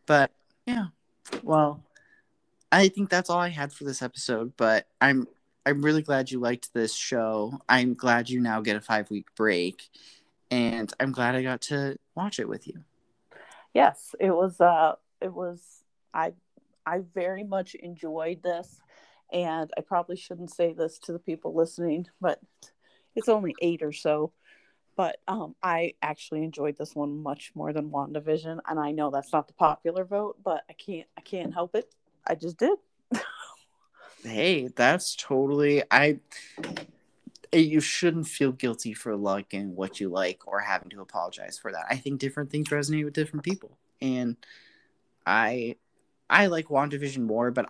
But, yeah. Well, I think that's all I had for this episode, but I'm really glad you liked this show. I'm glad you now get a 5-week break. And I'm glad I got to watch it with you. Yes, I very much enjoyed this. And I probably shouldn't say this to the people listening, but it's only 8 or so. But I actually enjoyed this one much more than WandaVision. And I know that's not the popular vote, but I can't help it. I just did. Hey, that's totally... You shouldn't feel guilty for liking what you like or having to apologize for that. I think different things resonate with different people. And I like WandaVision more, but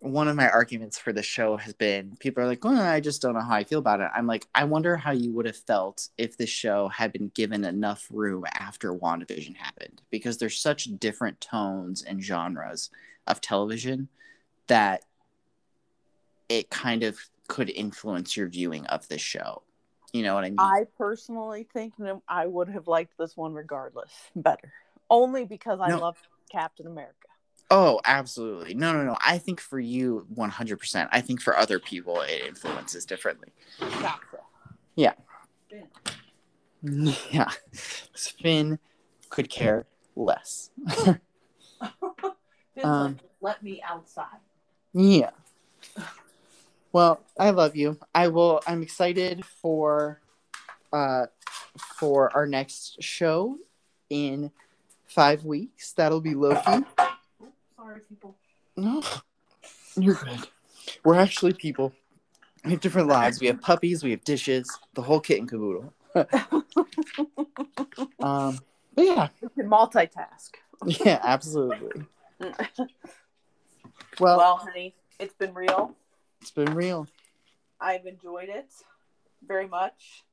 one of my arguments for the show has been people are like, well, I just don't know how I feel about it. I'm like, I wonder how you would have felt if this show had been given enough room after WandaVision happened, because there's such different tones and genres of television that it kind of could influence your viewing of this show. You know what I mean? I personally think I would have liked this one regardless better. Only because I love Captain America. Oh, absolutely. No. I think for you, 100%. I think for other people, it influences differently. Gotcha. Yeah. Finn could care less. Finn's like, let me outside. Yeah. Well, I love you. I'm excited for our next show in 5 weeks. That'll be Loki. Sorry, people. No, you're good. We're actually people. We have different lives. We have puppies. We have dishes. The whole kit and caboodle. But yeah. We can multitask. Yeah, absolutely. Well, honey, it's been real. It's been real. I've enjoyed it very much.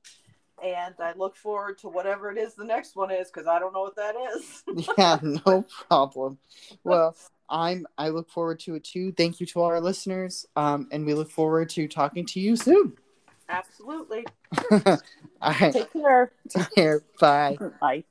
And I look forward to whatever it is the next one is, because I don't know what that is. Yeah, no problem. Well, I look forward to it too. Thank you to all our listeners. And we look forward to talking to you soon. Absolutely. All right. Take care. Bye. Bye.